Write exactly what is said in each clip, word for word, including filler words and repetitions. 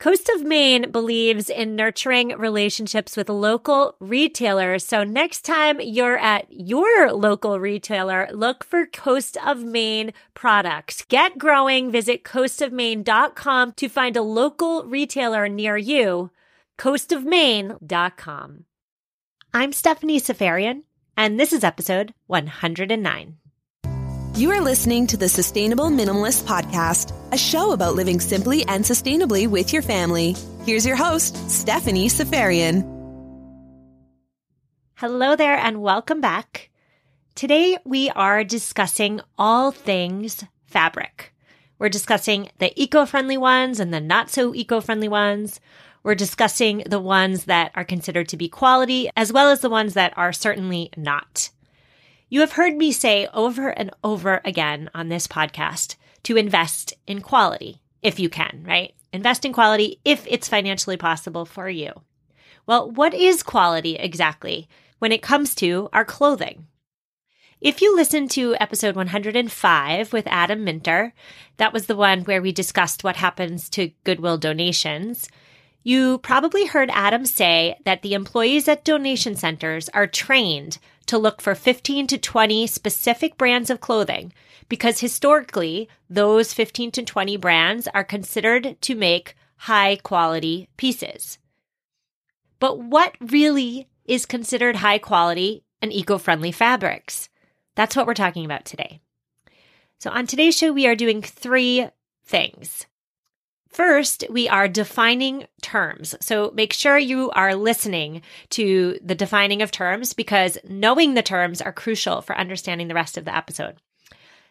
Coast of Maine believes in nurturing relationships with local retailers. So next time you're at your local retailer, look for Coast of Maine products. Get growing. Visit coast of maine dot com to find a local retailer near you. coast of maine dot com. I'm Stephanie Seferian, and this is episode one hundred nine. You are listening to the Sustainable Minimalist Podcast, a show about living simply and sustainably with your family. Here's your host, Stephanie Seferian. Hello there and welcome back. Today we are discussing all things fabric. We're discussing the eco-friendly ones and the not so eco-friendly ones. We're discussing the ones that are considered to be quality as well as the ones that are certainly not. You have heard me say over and over again on this podcast to invest in quality if you can, right? Invest in quality if it's financially possible for you. Well, what is quality exactly when it comes to our clothing? If you listened to episode one hundred five with Adam Minter, that was the one where we discussed what happens to Goodwill donations. You probably heard Adam say that the employees at donation centers are trained to look for fifteen to twenty specific brands of clothing because historically, those fifteen to twenty brands are considered to make high-quality pieces. But what really is considered high-quality and eco-friendly fabrics? That's what we're talking about today. So on today's show, we are doing three things. First, we are defining terms. So make sure you are listening to the defining of terms because knowing the terms are crucial for understanding the rest of the episode.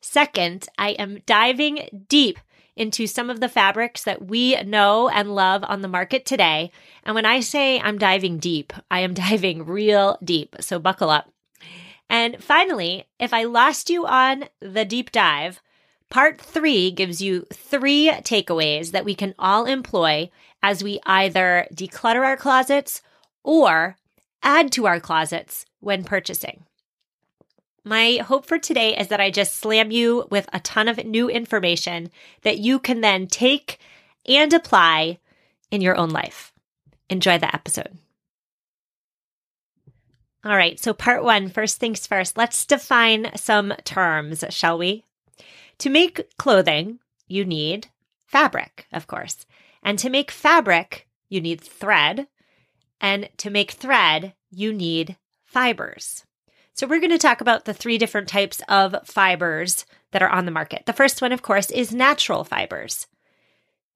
Second, I am diving deep into some of the fabrics that we know and love on the market today. And when I say I'm diving deep, I am diving real deep. So buckle up. And finally, if I lost you on the deep dive, part three gives you three takeaways that we can all employ as we either declutter our closets or add to our closets when purchasing. My hope for today is that I just slam you with a ton of new information that you can then take and apply in your own life. Enjoy the episode. All right, so part one, first things first, let's define some terms, shall we? To make clothing, you need fabric, of course. And to make fabric, you need thread. And to make thread, you need fibers. So we're going to talk about the three different types of fibers that are on the market. The first one, of course, is natural fibers.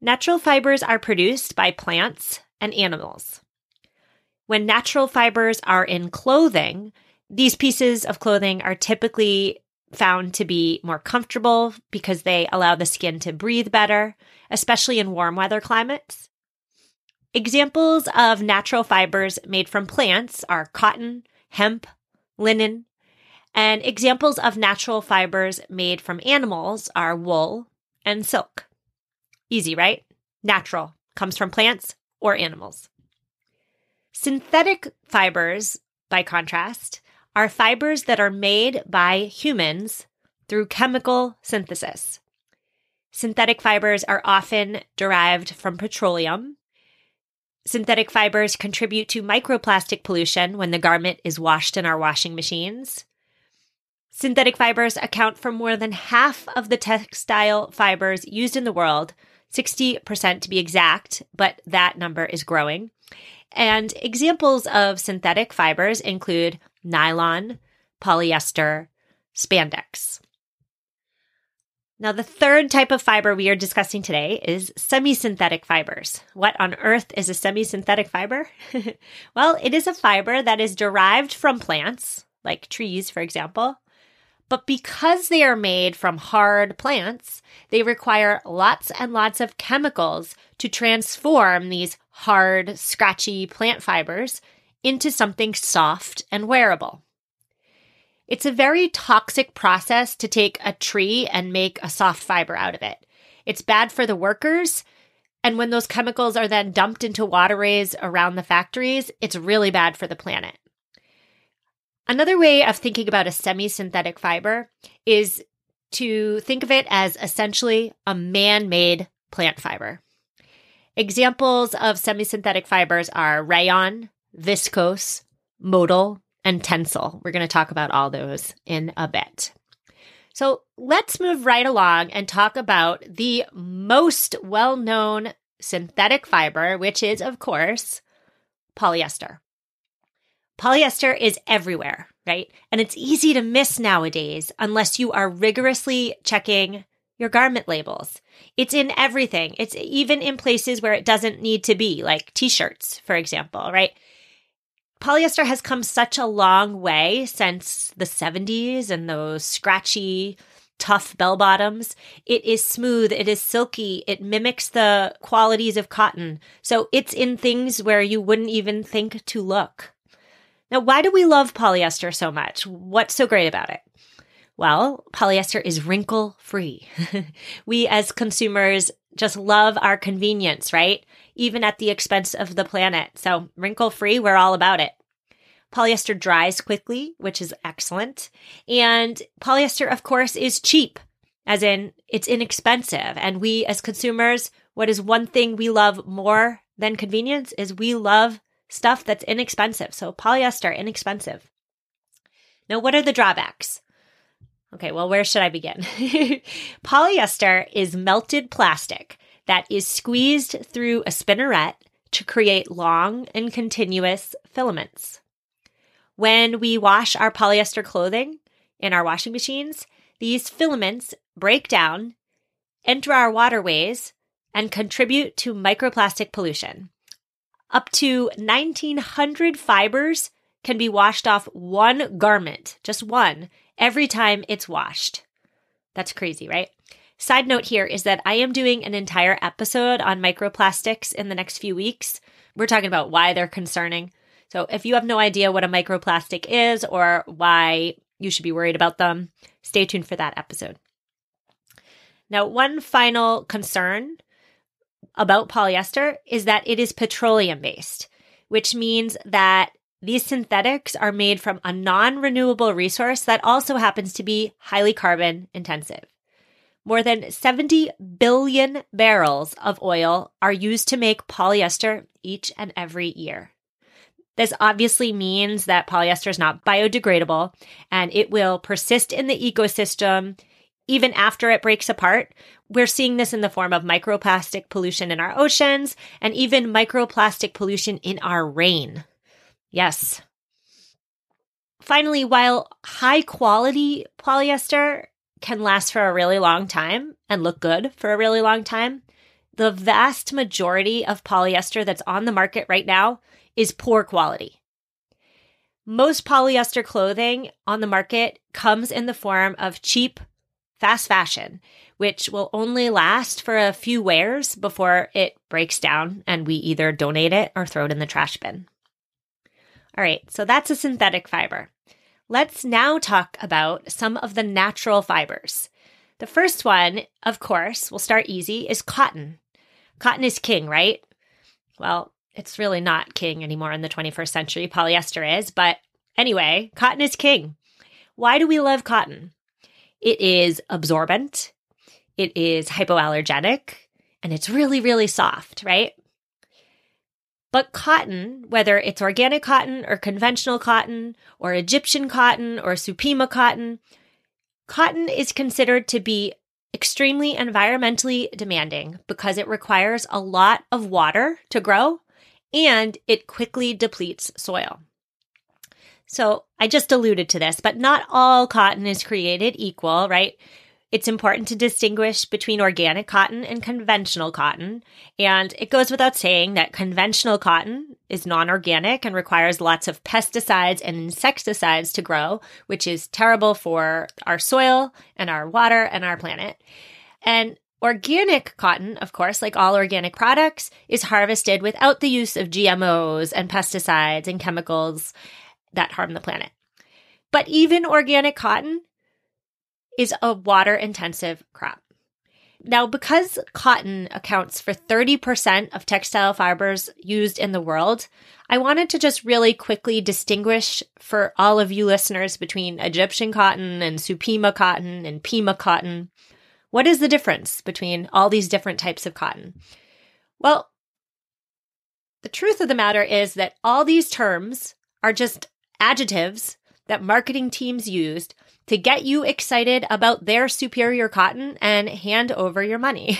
Natural fibers are produced by plants and animals. When natural fibers are in clothing, these pieces of clothing are typically found to be more comfortable because they allow the skin to breathe better, especially in warm weather climates. Examples of natural fibers made from plants are cotton, hemp, linen, and examples of natural fibers made from animals are wool and silk. Easy, right? Natural comes from plants or animals. Synthetic fibers, by contrast, are fibers that are made by humans through chemical synthesis. Synthetic fibers are often derived from petroleum. Synthetic fibers contribute to microplastic pollution when the garment is washed in our washing machines. Synthetic fibers account for more than half of the textile fibers used in the world, sixty percent to be exact, but that number is growing. And examples of synthetic fibers include nylon, polyester, spandex. Now, the third type of fiber we are discussing today is semi-synthetic fibers. What on earth is a semi-synthetic fiber? Well, it is a fiber that is derived from plants, like trees, for example. But because they are made from hard plants, they require lots and lots of chemicals to transform these hard, scratchy plant fibers into something soft and wearable. It's a very toxic process to take a tree and make a soft fiber out of it. It's bad for the workers, and when those chemicals are then dumped into waterways around the factories, it's really bad for the planet. Another way of thinking about a semi-synthetic fiber is to think of it as essentially a man-made plant fiber. Examples of semi-synthetic fibers are rayon, viscose, modal, and Tencel. We're going to talk about all those in a bit. So let's move right along and talk about the most well-known synthetic fiber, which is, of course, polyester. Polyester is everywhere, right? And it's easy to miss nowadays unless you are rigorously checking your garment labels. It's in everything. It's even in places where it doesn't need to be, like t-shirts, for example, right? Polyester has come such a long way since the seventies and those scratchy, tough bell bottoms. It is smooth. It is silky. It mimics the qualities of cotton. So it's in things where you wouldn't even think to look. Now, why do we love polyester so much? What's so great about it? Well, polyester is wrinkle-free. We as consumers just love our convenience, right? Even at the expense of the planet. So wrinkle-free, we're all about it. Polyester dries quickly, which is excellent. And polyester, of course, is cheap, as in it's inexpensive. And we as consumers, what is one thing we love more than convenience is we love stuff that's inexpensive. So polyester, inexpensive. Now, what are the drawbacks? Okay, well, where should I begin? Polyester is melted plastic that is squeezed through a spinneret to create long and continuous filaments. When we wash our polyester clothing in our washing machines, these filaments break down, enter our waterways, and contribute to microplastic pollution. Up to nineteen hundred fibers can be washed off one garment, just one, every time it's washed. That's crazy, right? Side note here is that I am doing an entire episode on microplastics in the next few weeks. We're talking about why they're concerning. So if you have no idea what a microplastic is or why you should be worried about them, stay tuned for that episode. Now, one final concern about polyester is that it is petroleum-based, which means that these synthetics are made from a non-renewable resource that also happens to be highly carbon-intensive. More than seventy billion barrels of oil are used to make polyester each and every year. This obviously means that polyester is not biodegradable, and it will persist in the ecosystem even after it breaks apart. We're seeing this in the form of microplastic pollution in our oceans and even microplastic pollution in our rain. Yes. Finally, while high-quality polyester can last for a really long time and look good for a really long time, the vast majority of polyester that's on the market right now is poor quality. Most polyester clothing on the market comes in the form of cheap, fast fashion, which will only last for a few wears before it breaks down and we either donate it or throw it in the trash bin. All right, so that's a synthetic fiber. Let's now talk about some of the natural fibers. The first one, of course, we'll start easy, is cotton. Cotton is king, right? Well, it's really not king anymore in the twenty-first century. Polyester is, but anyway, cotton is king. Why do we love cotton? It is absorbent, it is hypoallergenic, and it's really, really soft, right? But cotton, whether it's organic cotton or conventional cotton or Egyptian cotton or Supima cotton, cotton is considered to be extremely environmentally demanding because it requires a lot of water to grow and it quickly depletes soil. So I just alluded to this, but not all cotton is created equal, right? It's important to distinguish between organic cotton and conventional cotton, and it goes without saying that conventional cotton is non-organic and requires lots of pesticides and insecticides to grow, which is terrible for our soil and our water and our planet. And organic cotton, of course, like all organic products, is harvested without the use of G M Os and pesticides and chemicals that harm the planet. But even organic cotton is a water-intensive crop. Now, because cotton accounts for thirty percent of textile fibers used in the world, I wanted to just really quickly distinguish for all of you listeners between Egyptian cotton and supima cotton and pima cotton. What is the difference between all these different types of cotton? Well, the truth of the matter is that all these terms are just adjectives that marketing teams used to get you excited about their superior cotton and hand over your money.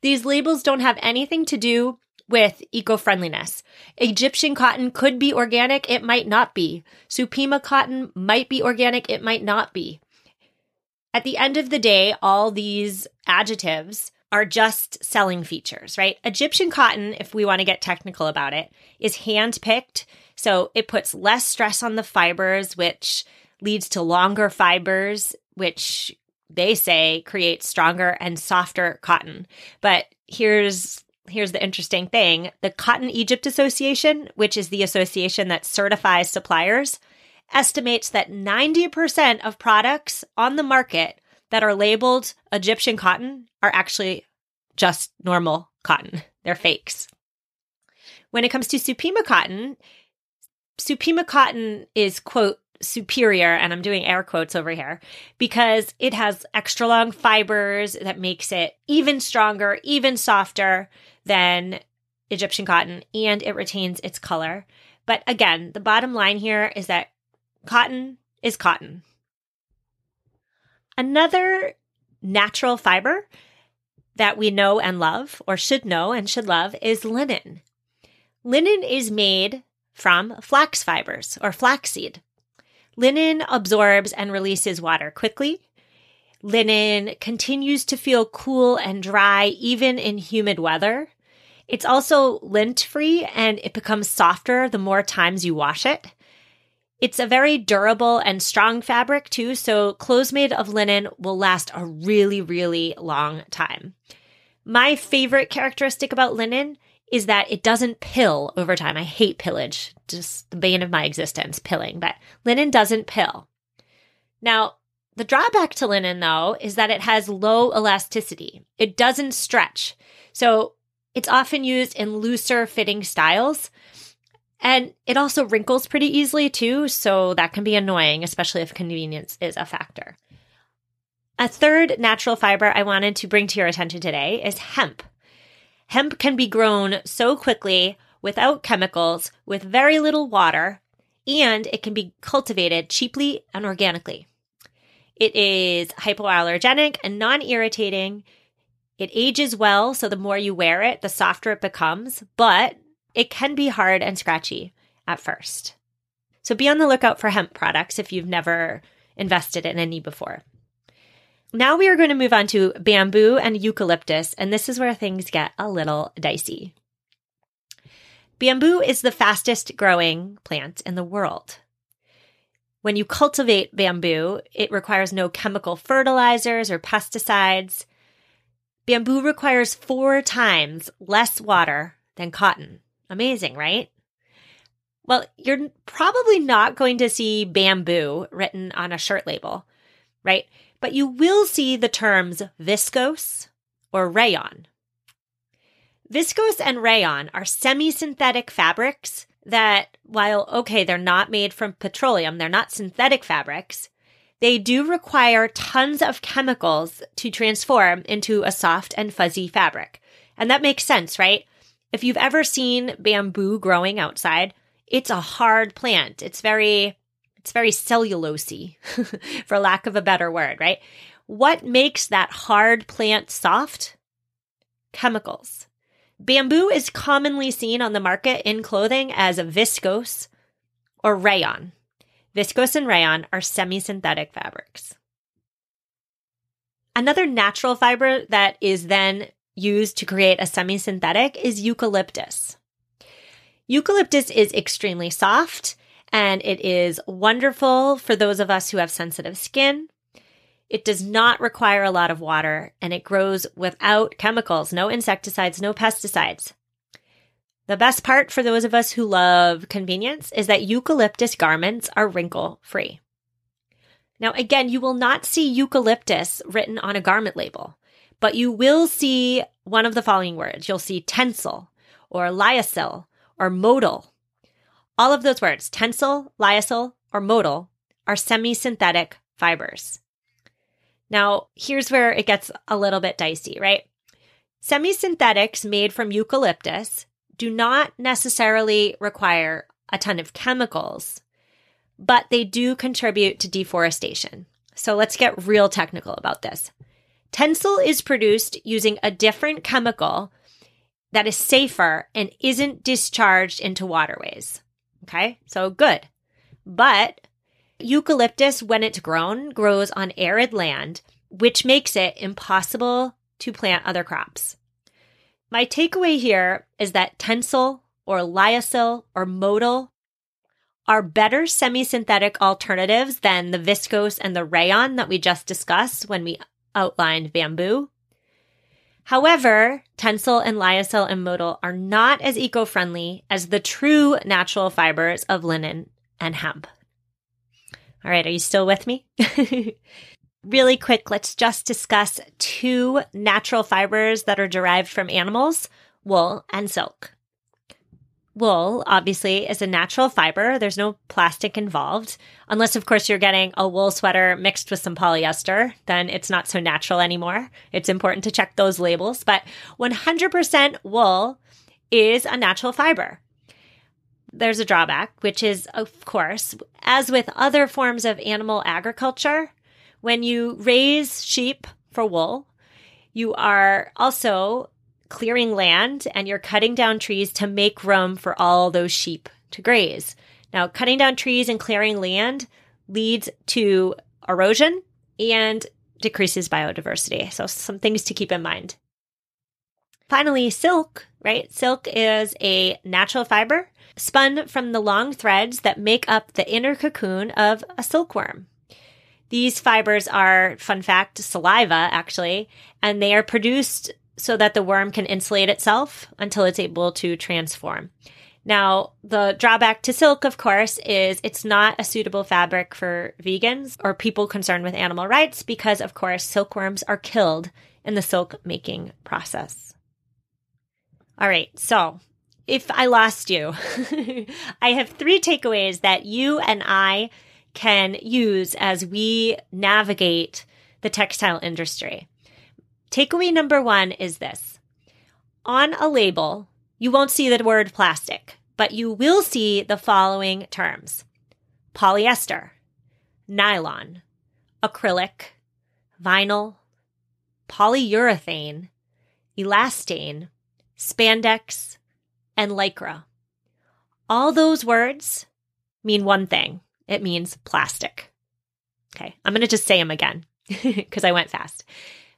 These labels don't have anything to do with eco-friendliness. Egyptian cotton could be organic, it might not be. Supima cotton might be organic, it might not be. At the end of the day, all these adjectives are just selling features, right? Egyptian cotton, if we want to get technical about it, is hand-picked, so it puts less stress on the fibers, which leads to longer fibers, which they say creates stronger and softer cotton. But here's here's the interesting thing. The Cotton Egypt Association, which is the association that certifies suppliers, estimates that ninety percent of products on the market that are labeled Egyptian cotton are actually just normal cotton. They're fakes. When it comes to supima cotton, supima cotton is, quote, superior, and I'm doing air quotes over here, because it has extra long fibers that makes it even stronger, even softer than Egyptian cotton, and it retains its color. But again, the bottom line here is that cotton is cotton. Another natural fiber that we know and love, or should know and should love, is linen. Linen is made from flax fibers or flaxseed. Linen absorbs and releases water quickly. Linen continues to feel cool and dry even in humid weather. It's also lint-free and it becomes softer the more times you wash it. It's a very durable and strong fabric too, so clothes made of linen will last a really, really long time. My favorite characteristic about linen is that it doesn't pill over time. I hate pillage, just the bane of my existence, pilling, but linen doesn't pill. Now, the drawback to linen, though, is that it has low elasticity. It doesn't stretch. So it's often used in looser fitting styles. And it also wrinkles pretty easily, too, so that can be annoying, especially if convenience is a factor. A third natural fiber I wanted to bring to your attention today is hemp. Hemp can be grown so quickly, without chemicals, with very little water, and it can be cultivated cheaply and organically. It is hypoallergenic and non-irritating. It ages well, so the more you wear it, the softer it becomes, but it can be hard and scratchy at first. So be on the lookout for hemp products if you've never invested in any before. Now we are going to move on to bamboo and eucalyptus, and this is where things get a little dicey. Bamboo is the fastest growing plant in the world. When you cultivate bamboo, it requires no chemical fertilizers or pesticides. Bamboo requires four times less water than cotton. Amazing, right? Well, you're probably not going to see bamboo written on a shirt label, right? But you will see the terms viscose or rayon. Viscose and rayon are semi-synthetic fabrics that, while, okay, they're not made from petroleum, they're not synthetic fabrics, they do require tons of chemicals to transform into a soft and fuzzy fabric. And that makes sense, right? If you've ever seen bamboo growing outside, it's a hard plant. It's very... It's very cellulose-y, for lack of a better word, right? What makes that hard plant soft? Chemicals. Bamboo is commonly seen on the market in clothing as a viscose or rayon. Viscose and rayon are semi-synthetic fabrics. Another natural fiber that is then used to create a semi-synthetic is eucalyptus. Eucalyptus is extremely soft, and it is wonderful for those of us who have sensitive skin. It does not require a lot of water, and it grows without chemicals, no insecticides, no pesticides. The best part for those of us who love convenience is that eucalyptus garments are wrinkle-free. Now, again, you will not see eucalyptus written on a garment label, but you will see one of the following words. You'll see Tencel or Lyocell or modal. All of those words, Tencel, Lyocell, or modal, are semi-synthetic fibers. Now, here's where it gets a little bit dicey, right? Semi-synthetics made from eucalyptus do not necessarily require a ton of chemicals, but they do contribute to deforestation. So let's get real technical about this. Tencel is produced using a different chemical that is safer and isn't discharged into waterways. Okay, so good. But eucalyptus, when it's grown, grows on arid land, which makes it impossible to plant other crops. My takeaway here is that Tencel or Lyocell or modal are better semi-synthetic alternatives than the viscose and the rayon that we just discussed when we outlined bamboo. However, Tencel and Lyocell and modal are not as eco-friendly as the true natural fibers of linen and hemp. All right, are you still with me? Really quick, let's just discuss two natural fibers that are derived from animals, wool and silk. Wool, obviously, is a natural fiber. There's no plastic involved. Unless, of course, you're getting a wool sweater mixed with some polyester, then it's not so natural anymore. It's important to check those labels. But one hundred percent wool is a natural fiber. There's a drawback, which is, of course, as with other forms of animal agriculture, when you raise sheep for wool, you are also clearing land and you're cutting down trees to make room for all those sheep to graze. Now, cutting down trees and clearing land leads to erosion and decreases biodiversity. So some things to keep in mind. Finally, silk, right? Silk is a natural fiber spun from the long threads that make up the inner cocoon of a silkworm. These fibers are, fun fact, saliva actually, and they are produced so that the worm can insulate itself until it's able to transform. Now, the drawback to silk, of course, is it's not a suitable fabric for vegans or people concerned with animal rights because, of course, silkworms are killed in the silk-making process. All right, so if I lost you, I have three takeaways that you and I can use as we navigate the textile industry. Takeaway number one is this. On a label, you won't see the word plastic, but you will see the following terms: polyester, nylon, acrylic, vinyl, polyurethane, elastane, spandex, and lycra. All those words mean one thing. It means plastic. Okay, I'm going to just say them again because I went fast.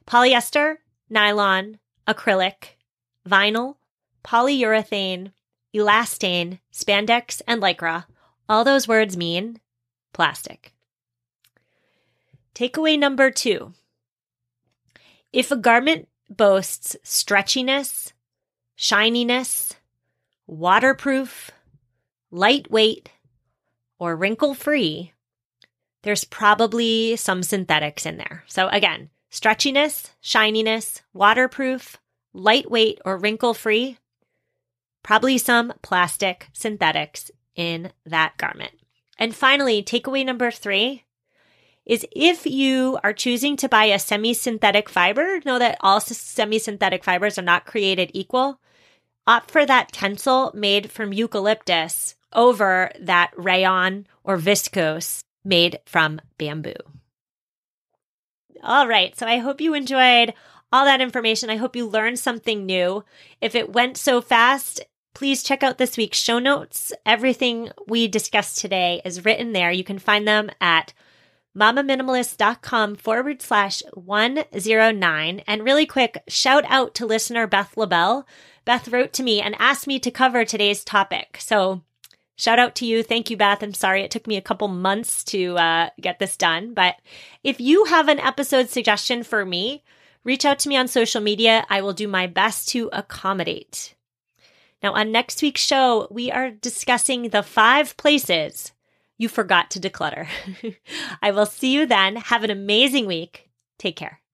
Polyester, nylon, acrylic, vinyl, polyurethane, elastane, spandex, and lycra. All those words mean plastic. Takeaway number two. If a garment boasts stretchiness, shininess, waterproof, lightweight, or wrinkle-free, there's probably some synthetics in there. So again, stretchiness, shininess, waterproof, lightweight, or wrinkle-free, probably some plastic synthetics in that garment. And finally, takeaway number three is if you are choosing to buy a semi-synthetic fiber, know that all semi-synthetic fibers are not created equal. Opt for that Tencel made from eucalyptus over that rayon or viscose made from bamboo. All right, so I hope you enjoyed all that information. I hope you learned something new. If it went so fast, please check out this week's show notes. Everything we discussed today is written there. You can find them at mamaminimalist.com forward slash 109. And really quick, shout out to listener Beth LaBelle. Beth wrote to me and asked me to cover today's topic. So shout out to you. Thank you, Beth. I'm sorry it took me a couple months to uh, get this done. But if you have an episode suggestion for me, reach out to me on social media. I will do my best to accommodate. Now, on next week's show, we are discussing the five places you forgot to declutter. I will see you then. Have an amazing week. Take care.